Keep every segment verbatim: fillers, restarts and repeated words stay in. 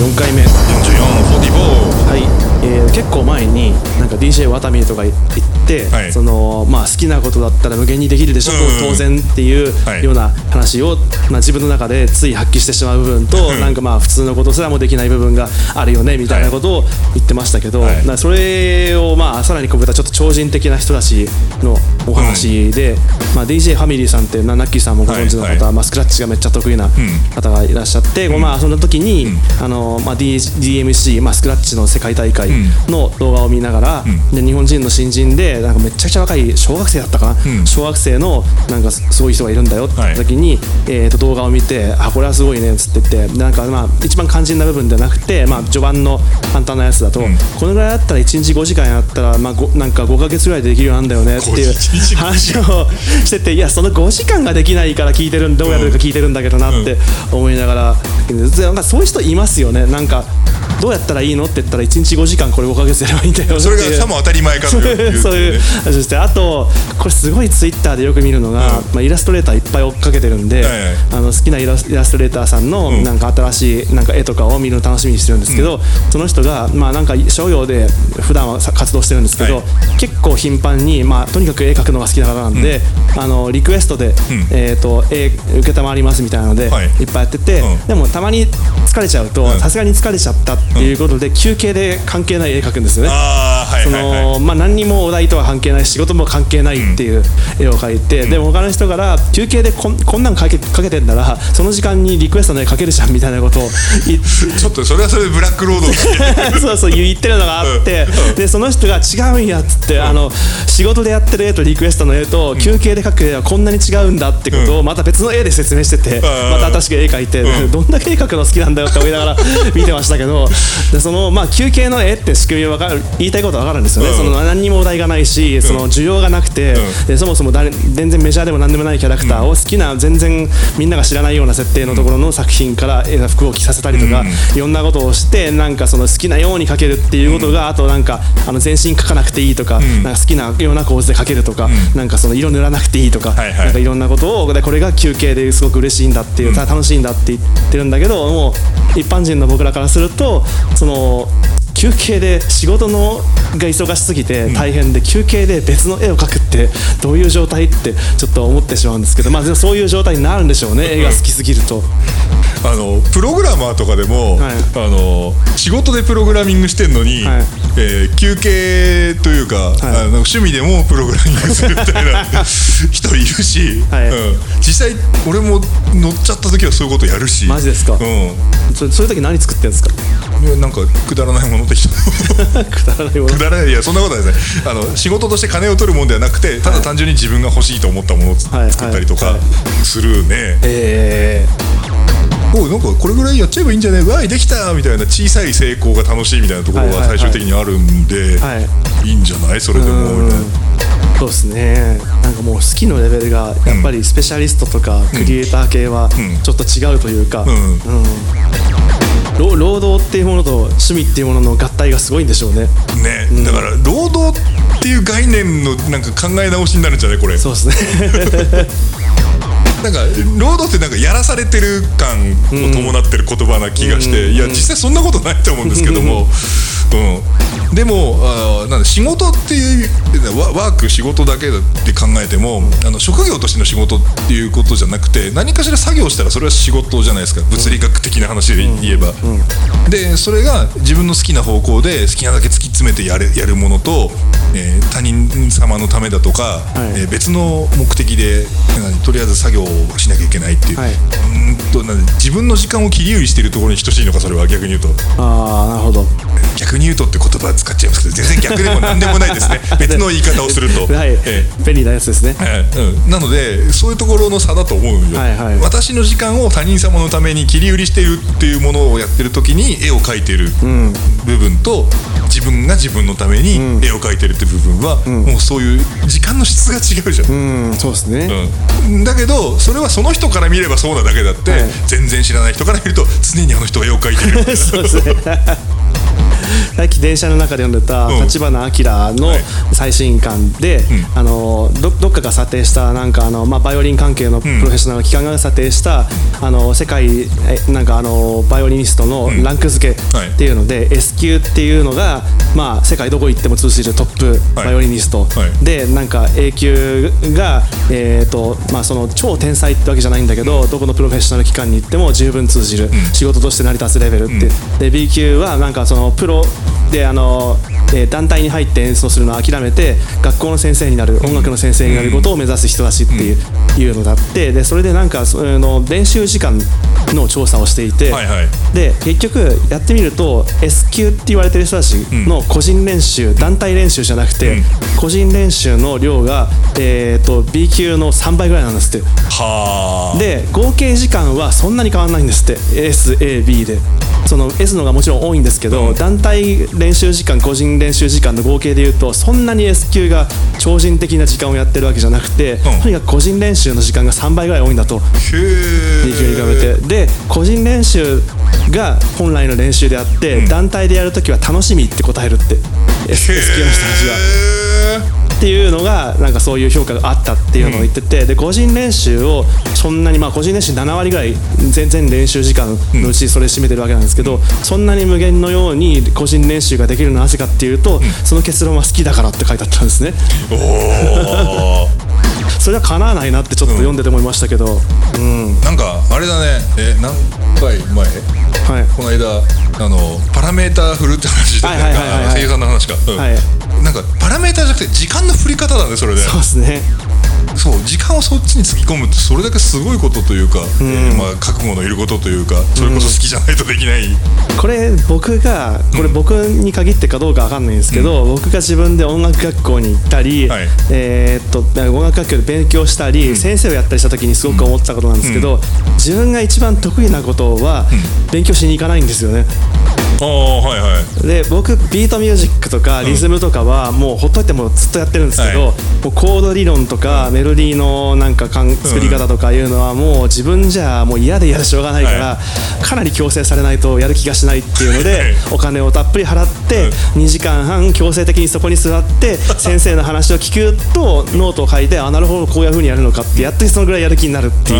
よんかいめよんじゅうよん、よんじゅうよん、よんじゅうよん、はい、えー、結構前になんか ディージェー ワタミとか行って、はい、そのまあ、好きなことだったら無限にできるでしょ、うん、当然っていうような話を、まあ、自分の中でつい発揮してしまう部分と、うん、なんかまあ普通のことすらもできない部分があるよねみたいなことを言ってましたけど、はい、なそれをまあさらにこぶたちょっと超人的な人たちのお話で、うん、まあ、ディージェー ファミリーさんってナッキーさんもご存知の方、はいはい、まあ、スクラッチがめっちゃ得意な方がいらっしゃって、うん、まあ、その時に、うん、あのまあ、ディーエムシー、まあ、スクラッチの世界大会の動画を見ながら、うん、で日本人の新人でなんかめちゃくちゃ若い小学生だったかな、うん、小学生のなんかすごい人がいるんだよって時に、はい、えー、と動画を見て、あこれはすごいねっつって言って、なんかまあ一番肝心な部分ではなくて、まあ、序盤の簡単なやつだと、うん、このぐらいだったらいちにちごじかんやったら、まあ、なんかごかげつぐらいでできるようなんだよねっていう話をしてて、いやそのごじかんができないから聞いてるんどうやるか聞いてるんだけどなって思いながら、なんかそういう人いますよね。なんかどうやったらいいのって言ったらいちにちごじかんこれごかげつやればいいんだよ。それがさも当たり前かというそういう話して、あとこれすごいツイッターでよく見るのが、うん、まあ、イラストレーターいっぱい追っかけてるんで、はいはい、あの好きなイラストレーターさんのなんか新しいなんか絵とかを見るの楽しみにしてるんですけど、うん、その人がまあなんか商業で普段は活動してるんですけど、はい、結構頻繁にまあとにかく絵描くのが好きな方なんで、うん、あのリクエストで、うん、えーと絵承りますみたいなので、はい、いっぱいやってて、うん、でもたまに疲れちゃうとさすがに疲れちゃったっていうことで、うん、休憩で関係ない絵描くんですよね。あ、はいはいはい、そのまあ、何にもお題とは関係ない仕事も関係ないっていう絵を描いて、うん、でも他の人から休憩で こ, こんなん描 け, 描けてんならその時間にリクエストの絵描けるじゃんみたいなことを言ってちょっとそれはそれでブラックロードそうそう言ってるのがあって、うん、でその人が違うんやっつって、うん、あの仕事でやってる絵とリクエストの絵と休憩で描く絵はこんなに違うんだってことをまた別の絵で説明してて、うん、また新しく絵描いて、うん、どんだけ絵描くの好きなんだよって思いながら見てましたけどでその、まあ、休憩の絵って仕組みは分かる、言いたいことは分かるんですよね、うん、その何にもお題がないしその需要がなくて、うん、でそもそも誰全然メジャーでも何でもないキャラクターを好きな全然みんなが知らないような設定のところの作品から服を着させたりとか、うん、いろんなことをしてなんかその好きなように描けるっていうことが、うん、あとなんかあの全身描かなくていいとか、うん、なんか好きなような構図で描けるとか、うん、なんかその色塗らなくていいとか、はいはい、なんかいろんなことをこれが休憩ですごく嬉しいんだっていう、うん、楽しいんだって言ってるんだけどもう一般人の僕らからするとその休憩で仕事のが忙しすぎて大変で、うん、休憩で別の絵を描くってどういう状態ってちょっと思ってしまうんですけど、まあ、そういう状態になるんでしょうね、うん、絵が好きすぎると。あのプログラマーとかでも、はい、あの仕事でプログラミングしてんのに、はい、えー、休憩というか、はい、あの趣味でもプログラミングするみたいな人いるし、はい、うん、実際俺も乗っちゃった時はそういうことやるし。マジですか、うん、そ, そういう時何作ってんですか。なんかくだらないものって人くだらないものくだらない、いやそんなことはですね、あの仕事として金を取るもんではなくて、ただ単純に自分が欲しいと思ったものを作ったりとかするね、はいはいはい、えー、おいなんかこれぐらいやっちゃえばいいんじゃない、わいできたみたいな小さい成功が楽しいみたいなところが最終的にあるんで、はいはいはい、いいんじゃないそれでもみたいな。そうですね、なんかもう好きのレベルがやっぱりスペシャリストとかクリエイター系はちょっと違うというか、うんうんうんうん、労働っていうものと趣味っていうものの合体がすごいんでしょうね。ね、うん、だから労働っていう概念のなんか考え直しになるんじゃないこれ。そうですねなんか労働ってなんかやらされてる感を伴ってる言葉な気がして、うん、いや実際そんなことないと思うんですけどもうん、でもあなん仕事っていうワーク仕事だけで考えてもあの職業としての仕事っていうことじゃなくて何かしら作業したらそれは仕事じゃないですか、物理学的な話で言えば、うんうん、でそれが自分の好きな方向で好きなだけ突き詰めてや る, やるものと、えー、他人様のためだとか、はい、えー、別の目的でとりあえず作業をしなきゃいけないっていう、はい、うんとなん自分の時間を切り売りしているところに等しいのかそれは。逆に言うとあなるほど、逆に言うとって言葉使っちゃいますけど全然逆でも何でもないですね別の言い方をすると、はい、えー、便利なやつですね、えーうん、なのでそういうところの差だと思うよ、はいはい、私の時間を他人様のために切り売りしているっていうものをやってる時に絵を描いている部分と、うん、自分が自分のために絵を描いてるって部分は、うん、もうそういう時間の質が違うじゃん、うん、そうですね、うん、だけどそれはその人から見ればそうなだけだって、はい、全然知らない人から見ると常にあの人が絵を描いてるみたいなそうですねさっき電車の中で読んでた橘明の最新刊で、うん、あの ど, どっかが査定したなんかあの、まあ、バイオリン関係のプロフェッショナル機関が査定した、うん、あの世界なんかあのバイオリニストのランク付けっていうので、うんはい、エス 級っていうのが、まあ、世界どこ行っても通じるトップバイオリニスト、はいはい、でなんか A 級が、えーとまあ、その超天才ってわけじゃないんだけど、うん、どこのプロフェッショナル機関に行っても十分通じる、うん、仕事として成り立つレベルって、うん、で B 級はなんかそのプロであの、えー、団体に入って演奏するのを諦めて学校の先生になる、音楽の先生になることを目指す人たちっていう、うん、いうのがあって、でそれでなんかその練習時間の調査をしていて、はいはい、で結局やってみると S 級って言われてる人たちの個人練習、うん、団体練習じゃなくて、うん、個人練習の量が、えー、と B 級のさんばいぐらいなんですって。はで合計時間はそんなに変わらないんですって S、A、B で。その S の方がもちろん多いんですけど、うん、団体練習時間個人練習時間の合計でいうとそんなに S 級が超人的な時間をやってるわけじゃなくて、うん、とにかく個人練習の時間がさんばいぐらい多いんだと B 級に比べて。で個人練習が本来の練習であって、うん、団体でやるときは楽しみって答えるって S 級の人たちはっていうのがなんかそういう評価があったっていうのを言ってて、うん、で個人練習をそんなにまあ個人練習なな割ぐらい全然練習時間のうちそれ占めてるわけなんですけど、うん、そんなに無限のように個人練習ができるのはなぜかっていうと、うん、その結論は好きだからって書いてあったんですね。おーそれは叶わないなってちょっと読んでて思いましたけど、うんうん、なんかあれだね、え何回前、はい、この間あのパラメータ振るって話で、声優さんの話か、うんはい、なんかパラメータじゃなくて時間の振り方だねそれで。そうですね。そう時間をそっちに突き込むってそれだけすごいことというか、うんえーまあ、覚悟のいることというか、それこそ好きじゃないとできない、うん、これ僕がこれ僕に限ってかどうかわかんないんですけど、うん、僕が自分で音楽学校に行ったり、はい、えー、っと音楽学校で勉強したり、うん、先生をやったりした時にすごく思ったことなんですけど、うん、自分が一番得意なことは勉強しに行かないんですよね、うん、ああはいはい。で僕ビートミュージックとかリズムとかはもうほっといてもずっとやってるんですけど、うんはい、もうコード理論とか、うんメロディーのなんか作り方とかいうのはもう自分じゃもう嫌で嫌でしょうがないからかなり強制されないとやる気がしないっていうのでお金をたっぷり払ってにじかんはん強制的にそこに座って先生の話を聞くとノートを書いてあなるほどこういう風にやるのかってやっとそのぐらいやる気になるって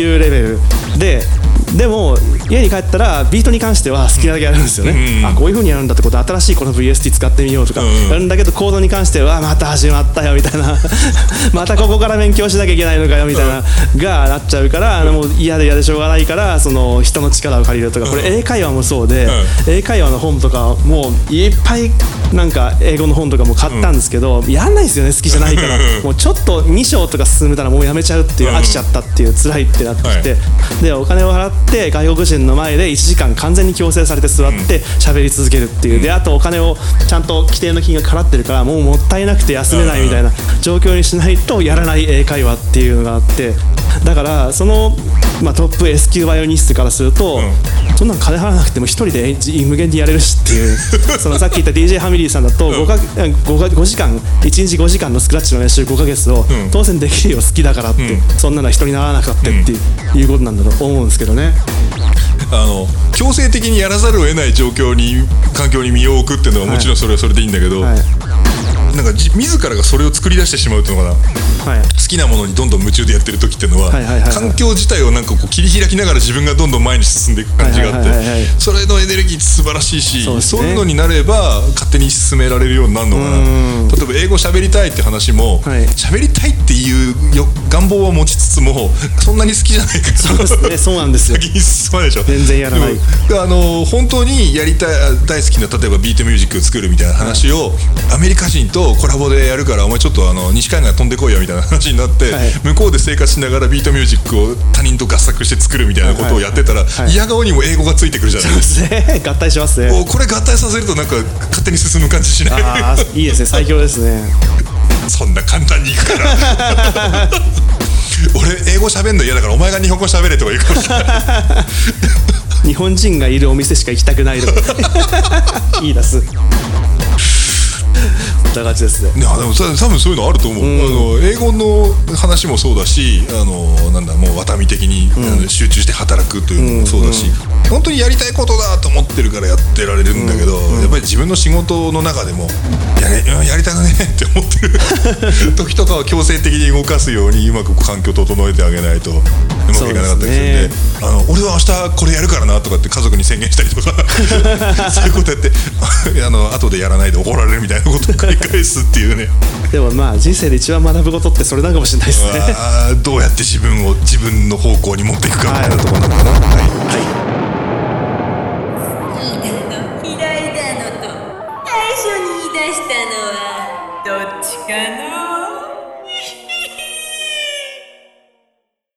いうレベルで。でも家に帰ったらビートに関しては好きなだけやるんですよね、うん、あこういう風にやるんだってこと新しいこの ブイエスティー 使ってみようとかやるんだけど、コードに関してはまた始まったよみたいなまたここから勉強しなきゃいけないのかよみたいながなっちゃうから、もう嫌で嫌でしょうがないからその人の力を借りるとか。これ英会話もそうで、英会話の本とかもういっぱいなんか英語の本とかも買ったんですけどやんないですよね、好きじゃないから。もうちょっとに章とか進めたらもうやめちゃうっていう、飽きちゃったっていう辛いってなってきて、でお金を払ってで外国人の前でいちじかん完全に強制されて座って喋り続けるっていう、うん、であとお金をちゃんと規定の金額払ってるからもうもったいなくて休めないみたいな状況にしないとやらない英会話っていうのがあって、だからその、まあ、トップ S 級バイオリニストからすると、うん、そんなの金払わなくても一人で無限にやれるしっていうそのさっき言った ディージェー ファミリーさんだと 5, か 5, ごじかんいちにちごじかんのスクラッチの練習ごかげつを当然できるよ、好きだからって、うん、そんなの人にならなかったっていうことなんだと思うんですけどね。あの強制的にやらざるを得ない状況に環境に身を置くっていうのはもちろんそれはそれでいいんだけど、はいはい、なんか自らがそれを作り出してしまうっていうのかな、はい、好きなものにどんどん夢中でやってる時っていうのは環境自体をなんかこう切り開きながら自分がどんどん前に進んでいく感じがあって、はいはいはいはい、それのエネルギーって素晴らしいし、そうですね、そういうのになれば勝手に進められるようになるのかな。例えば英語喋りたいって話も、はい、喋りたいっていうよ願望は持ちつつもそんなに好きじゃないからそうですね、そうなんですよ、先に進まないでしょ、全然やらない。あの本当にやりたい大好きな例えばビートミュージックを作るみたいな話を、はい、アメリカ人とコラボでやるからお前ちょっとあの西海岸飛んでこいよみたいな話になって、はい、向こうで生活しながらビートミュージックを他人と合作して作るみたいなことをやってたら、はいはいはい、嫌顔にも英語がついてくるじゃないですか。そうですね、合体しますね。もうこれ合体させるとなんか勝手に進む感じしない？あー、いいですね、最強ですねそんな簡単にいくから俺英語喋んの嫌だからお前が日本語喋れとか言うかもしれない日本人がいるお店しか行きたくないとか言い出すな感じですね。いやでも多分そういうのあると思う、うん、あの英語の話もそうだし、あのなんだもうワタミ的に、うん、集中して働くというのもそうだし、うんうん、本当にやりたいことだと思ってるからやってられるんだけど、うんうん、やっぱり自分の仕事の中でもやれ、やりたいねって思ってる時とかは強制的に動かすようにうまく環境を整えてあげないとうまくいかなかったりするんで、あの俺は明日これやるからなとかって家族に宣言したりとかそういうことやってあの後でやらないで怒られるみたいなことを繰り返すっていうね。でもまあ人生で一番学ぶことってそれなのかもしれないですね。あどうやって自分を自分の方向に持っていくかみたいなところなのかな。はい、はいはいしたのはどっちかな。